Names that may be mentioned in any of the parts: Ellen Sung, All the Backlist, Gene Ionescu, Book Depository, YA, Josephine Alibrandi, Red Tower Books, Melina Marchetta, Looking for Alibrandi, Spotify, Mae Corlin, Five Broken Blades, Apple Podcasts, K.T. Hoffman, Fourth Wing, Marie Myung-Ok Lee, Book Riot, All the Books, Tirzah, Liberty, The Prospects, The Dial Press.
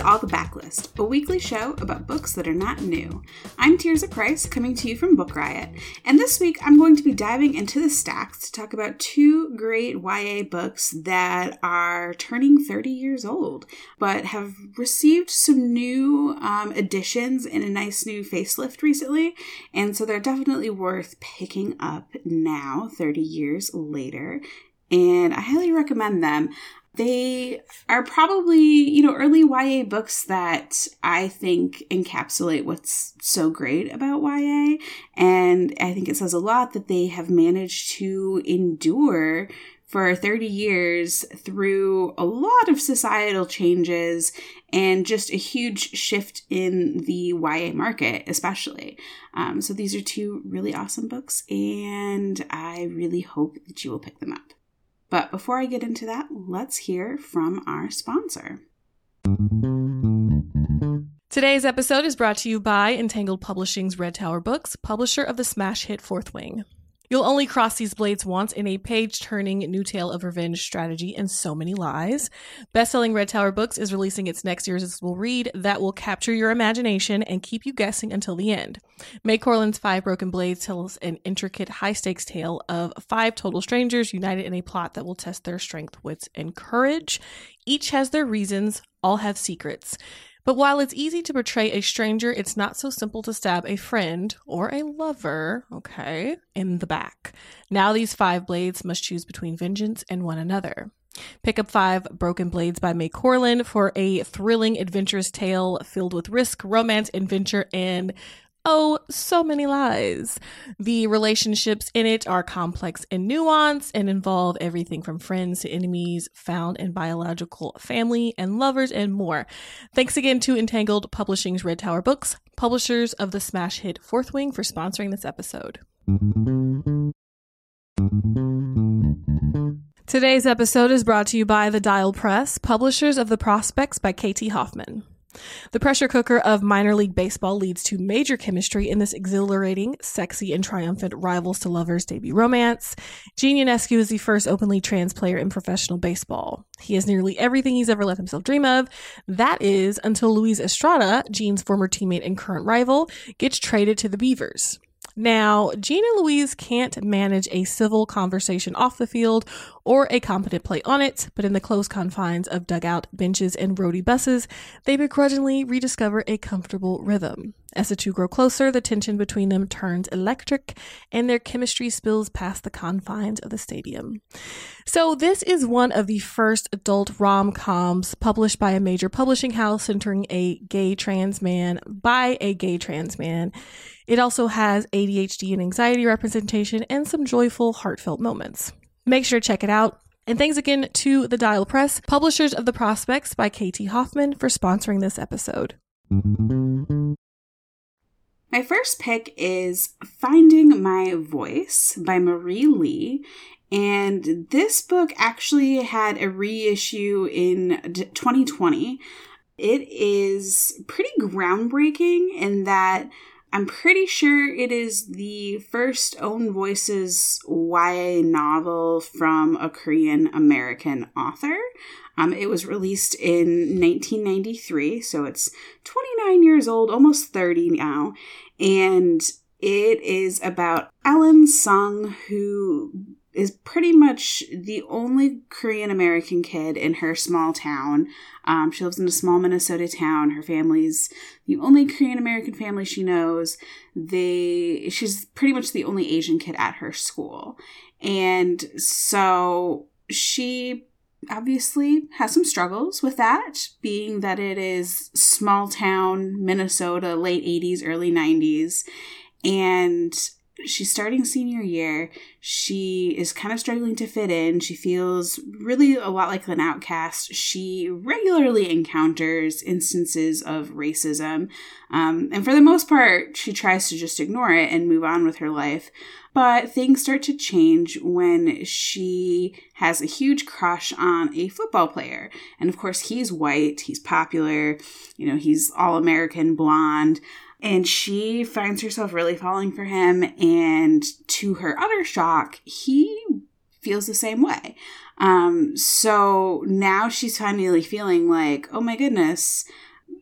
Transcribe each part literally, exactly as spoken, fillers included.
to All the Backlist, a weekly show about books that are not new. I'm Tirzah Price, coming to you from Book Riot, and this week I'm going to be diving into the stacks to talk about two great Y A books that are turning thirty years old, but have received some new um, additions and a nice new facelift recently, and so they're definitely worth picking up now, thirty years later, and I highly recommend them. They are probably, you know, early Y A books that I think encapsulate what's so great about Y A. And I think it says a lot that they have managed to endure for thirty years through a lot of societal changes and just a huge shift in the Y A market, especially. Um, so these are two really awesome books, and I really hope that you will pick them up. But before I get into that, let's hear from our sponsor. Today's episode is brought to you by Entangled Publishing's Red Tower Books, publisher of the smash hit Fourth Wing. You'll only cross these blades once in a page-turning new tale of revenge, strategy, and so many lies. Best-selling Red Tower Books is releasing its next irresistible read that will capture your imagination and keep you guessing until the end. Mae Corlin's Five Broken Blades tells an intricate, high-stakes tale of five total strangers united in a plot that will test their strength, wits, and courage. Each has their reasons, all have secrets. But while it's easy to portray a stranger, it's not so simple to stab a friend or a lover, okay, in the back. Now these five blades must choose between vengeance and one another. Pick up Five Broken Blades by Mae Corlin for a thrilling, adventurous tale filled with risk, romance, adventure, and oh, so many lies. The relationships in it are complex and nuanced and involve everything from friends to enemies, found and biological family and lovers, and more. Thanks again to Entangled Publishing's Red Tower Books, publishers of the smash hit Fourth Wing, for sponsoring this episode. Today's episode is brought to you by The Dial Press, publishers of The Prospects by K T. Hoffman. The pressure cooker of minor league baseball leads to major chemistry in this exhilarating, sexy, and triumphant rivals-to-lovers debut romance. Gene Ionescu is the first openly trans player in professional baseball. He is nearly everything he's ever let himself dream of. That is, until Luis Estrada, Gene's former teammate and current rival, gets traded to the Beavers. Now, Gene and Louise can't manage a civil conversation off the field or a competent play on it, but in the close confines of dugout benches and roadie buses, they begrudgingly rediscover a comfortable rhythm. As the two grow closer, the tension between them turns electric, and their chemistry spills past the confines of the stadium. So this is one of the first adult rom-coms published by a major publishing house centering a gay trans man by a gay trans man. It also has A D H D and anxiety representation and some joyful, heartfelt moments. Make sure to check it out. And thanks again to The Dial Press, publishers of The Prospects by K T. Hoffman, for sponsoring this episode. My first pick is Finding My Voice by Marie Lee. And this book actually had a reissue in twenty twenty. It is pretty groundbreaking in that I'm pretty sure it is the first own voices Y A novel from a Korean-American author. Um, it was released in nineteen ninety-three, so it's twenty-nine years old, almost thirty now. And it is about Ellen Sung, who is pretty much the only Korean-American kid in her small town. Um, she lives in a small Minnesota town. Her family's the only Korean-American family she knows. They, she's pretty much the only Asian kid at her school. And so she obviously has some struggles with that, being that it is small town Minnesota, late eighties, early nineties. And she's starting senior year. She is kind of struggling to fit in. She feels really a lot like an outcast. She regularly encounters instances of racism. Um, and for the most part, she tries to just ignore it and move on with her life. But things start to change when she has a huge crush on a football player. And of course, he's white. He's popular. You know, he's all-American, blonde. And she finds herself really falling for him, and to her utter shock, he feels the same way. Um, so now she's finally feeling like, oh my goodness,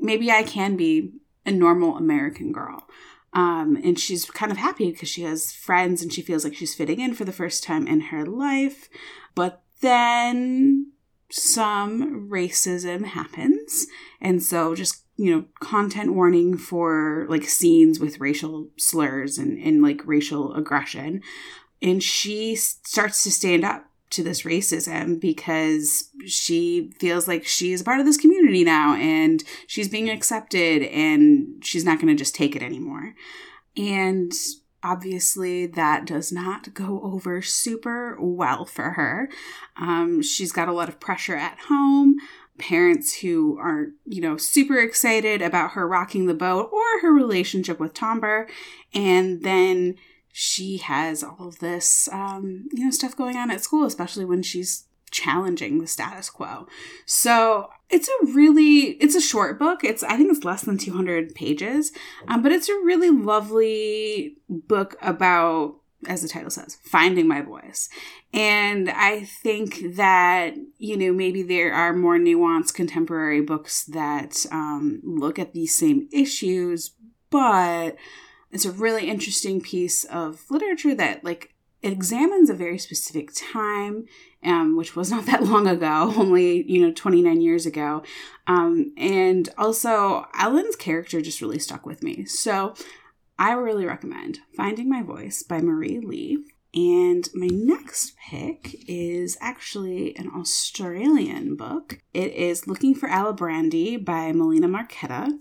maybe I can be a normal American girl. Um, and she's kind of happy because she has friends and she feels like she's fitting in for the first time in her life. But then some racism happens. And so just, you know, content warning for like scenes with racial slurs and, and like racial aggression. And she starts to stand up to this racism because she feels like she is a part of this community now and she's being accepted and she's not going to just take it anymore. And obviously that does not go over super well for her. Um, she's got a lot of pressure at home, parents who aren't, you know, super excited about her rocking the boat or her relationship with Tomber. And then she has all of this, um, you know, stuff going on at school, especially when she's challenging the status quo. So it's a really, it's a short book. It's, I think it's less than two hundred pages, um, but it's a really lovely book about, as the title says, finding my voice. And I think that, you know, maybe there are more nuanced contemporary books that um, look at these same issues, but it's a really interesting piece of literature that, like, examines a very specific time, um, which was not that long ago, only, you know, twenty-nine years ago. Um, and also, Ellen's character just really stuck with me. So I really recommend Finding My Voice by Marie Lee. And my next pick is actually an Australian book. It is Looking for Alibrandi by Melina Marchetta.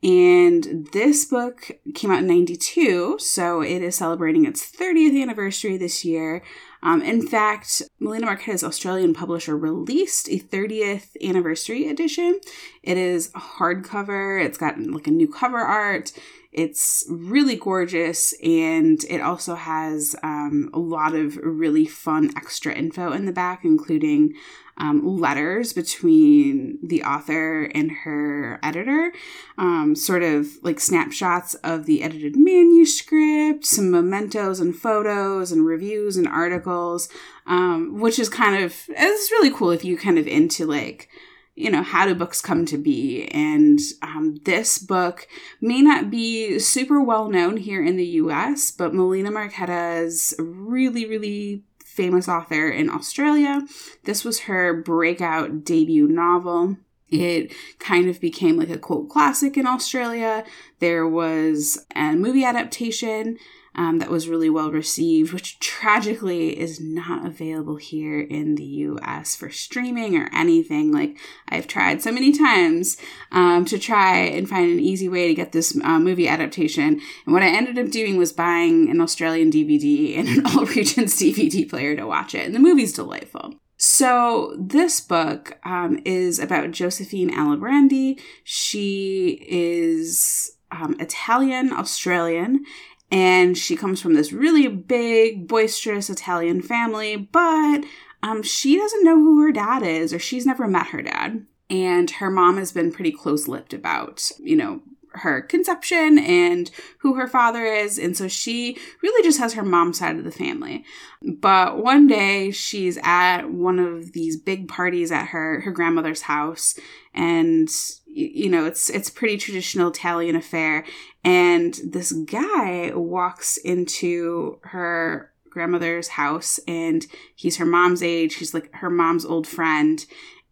And this book came out in ninety-two, so it is celebrating its thirtieth anniversary this year. Um, in fact, Melina Marchetta's Australian publisher released a thirtieth anniversary edition. It is a hardcover. It's got like a new cover art. It's really gorgeous, and it also has um, a lot of really fun extra info in the back, including um, letters between the author and her editor, um, sort of like snapshots of the edited manuscript, some mementos and photos and reviews and articles, um, which is kind of, it's really cool if you kind of into like, you know, how do books come to be? And um, this book may not be super well known here in the U S, but Melina Marchetta is a really, really famous author in Australia. This was her breakout debut novel. It kind of became like a cult classic in Australia. There was a movie adaptation Um, that was really well received, which tragically is not available here in the U S for streaming or anything. Like, I've tried so many times um, to try and find an easy way to get this uh, movie adaptation. And what I ended up doing was buying an Australian D V D and an All Regions D V D player to watch it. And the movie's delightful. So this book um, is about Josephine Alibrandi. She is um, Italian-Australian, and she comes from this really big, boisterous Italian family, but um, she doesn't know who her dad is, or she's never met her dad. And her mom has been pretty close-lipped about, you know, her conception and who her father is. And so she really just has her mom's side of the family. But one day she's at one of these big parties at her, her grandmother's house. And, you know, it's it's pretty traditional Italian affair. And this guy walks into her grandmother's house and he's her mom's age. He's like her mom's old friend.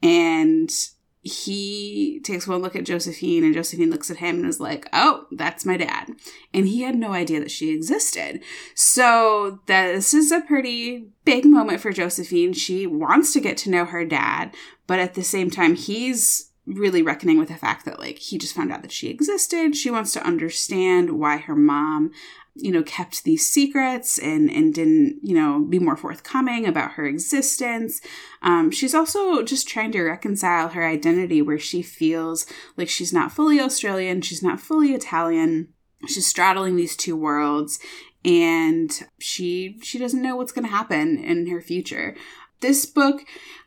And he takes one look at Josephine, and Josephine looks at him and is like, oh, that's my dad. And he had no idea that she existed. So this is a pretty big moment for Josephine. She wants to get to know her dad, but at the same time, he's really reckoning with the fact that, like, he just found out that she existed. She wants to understand why her mom, you know, kept these secrets and, and didn't, you know, be more forthcoming about her existence. Um, she's also just trying to reconcile her identity where she feels like she's not fully Australian. She's not fully Italian. She's straddling these two worlds, and she, she doesn't know what's going to happen in her future. This book,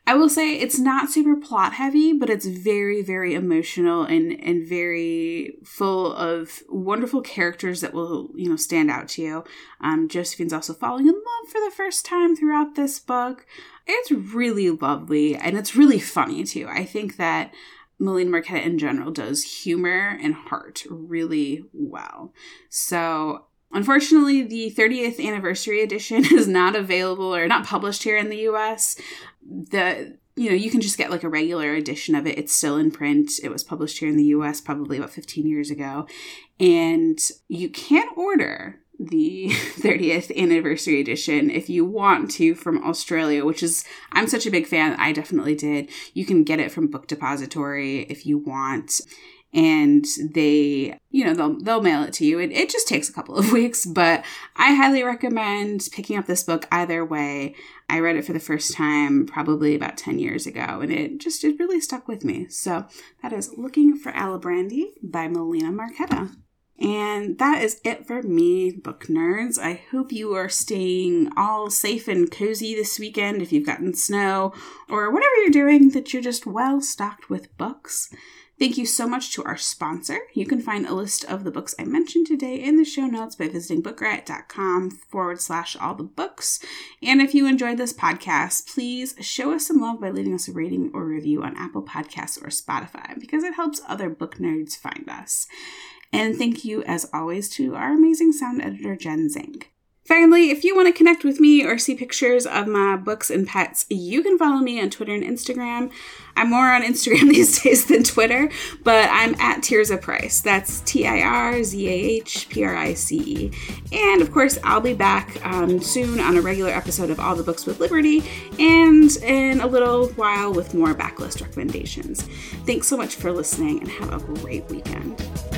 I will say, it's not super plot heavy, but it's very, very emotional and, and very full of wonderful characters that will, you know, stand out to you. Um, Josephine's also falling in love for the first time throughout this book. It's really lovely, and it's really funny, too. I think that Melina Marchetta in general does humor and heart really well. So unfortunately, the thirtieth anniversary edition is not available or not published here in the U S. The you know, you can just get like a regular edition of it. It's still in print. It was published here in the U S probably about fifteen years ago. And you can order the thirtieth anniversary edition if you want to from Australia, which is, I'm such a big fan. I definitely did. You can get it from Book Depository if you want. And they, you know, they'll they'll mail it to you. It, it just takes a couple of weeks, but I highly recommend picking up this book either way. I read it for the first time probably about ten years ago, and it just it really stuck with me. So that is Looking for Alibrandi by Melina Marchetta. And that is it for me, book nerds. I hope you are staying all safe and cozy this weekend if you've gotten snow or whatever you're doing, that you're just well stocked with books. Thank you so much to our sponsor. You can find a list of the books I mentioned today in the show notes by visiting bookriot.com forward slash all the books. And if you enjoyed this podcast, please show us some love by leaving us a rating or review on Apple Podcasts or Spotify, because it helps other book nerds find us. And thank you, as always, to our amazing sound editor, Jen Zink. Finally, if you want to connect with me or see pictures of my books and pets, you can follow me on Twitter and Instagram. I'm more on Instagram these days than Twitter, but I'm at Tirzah Price. That's T I R Z A H P R I C E. And of course, I'll be back um, soon on a regular episode of All the Books with Liberty, and in a little while with more backlist recommendations. Thanks so much for listening, and have a great weekend.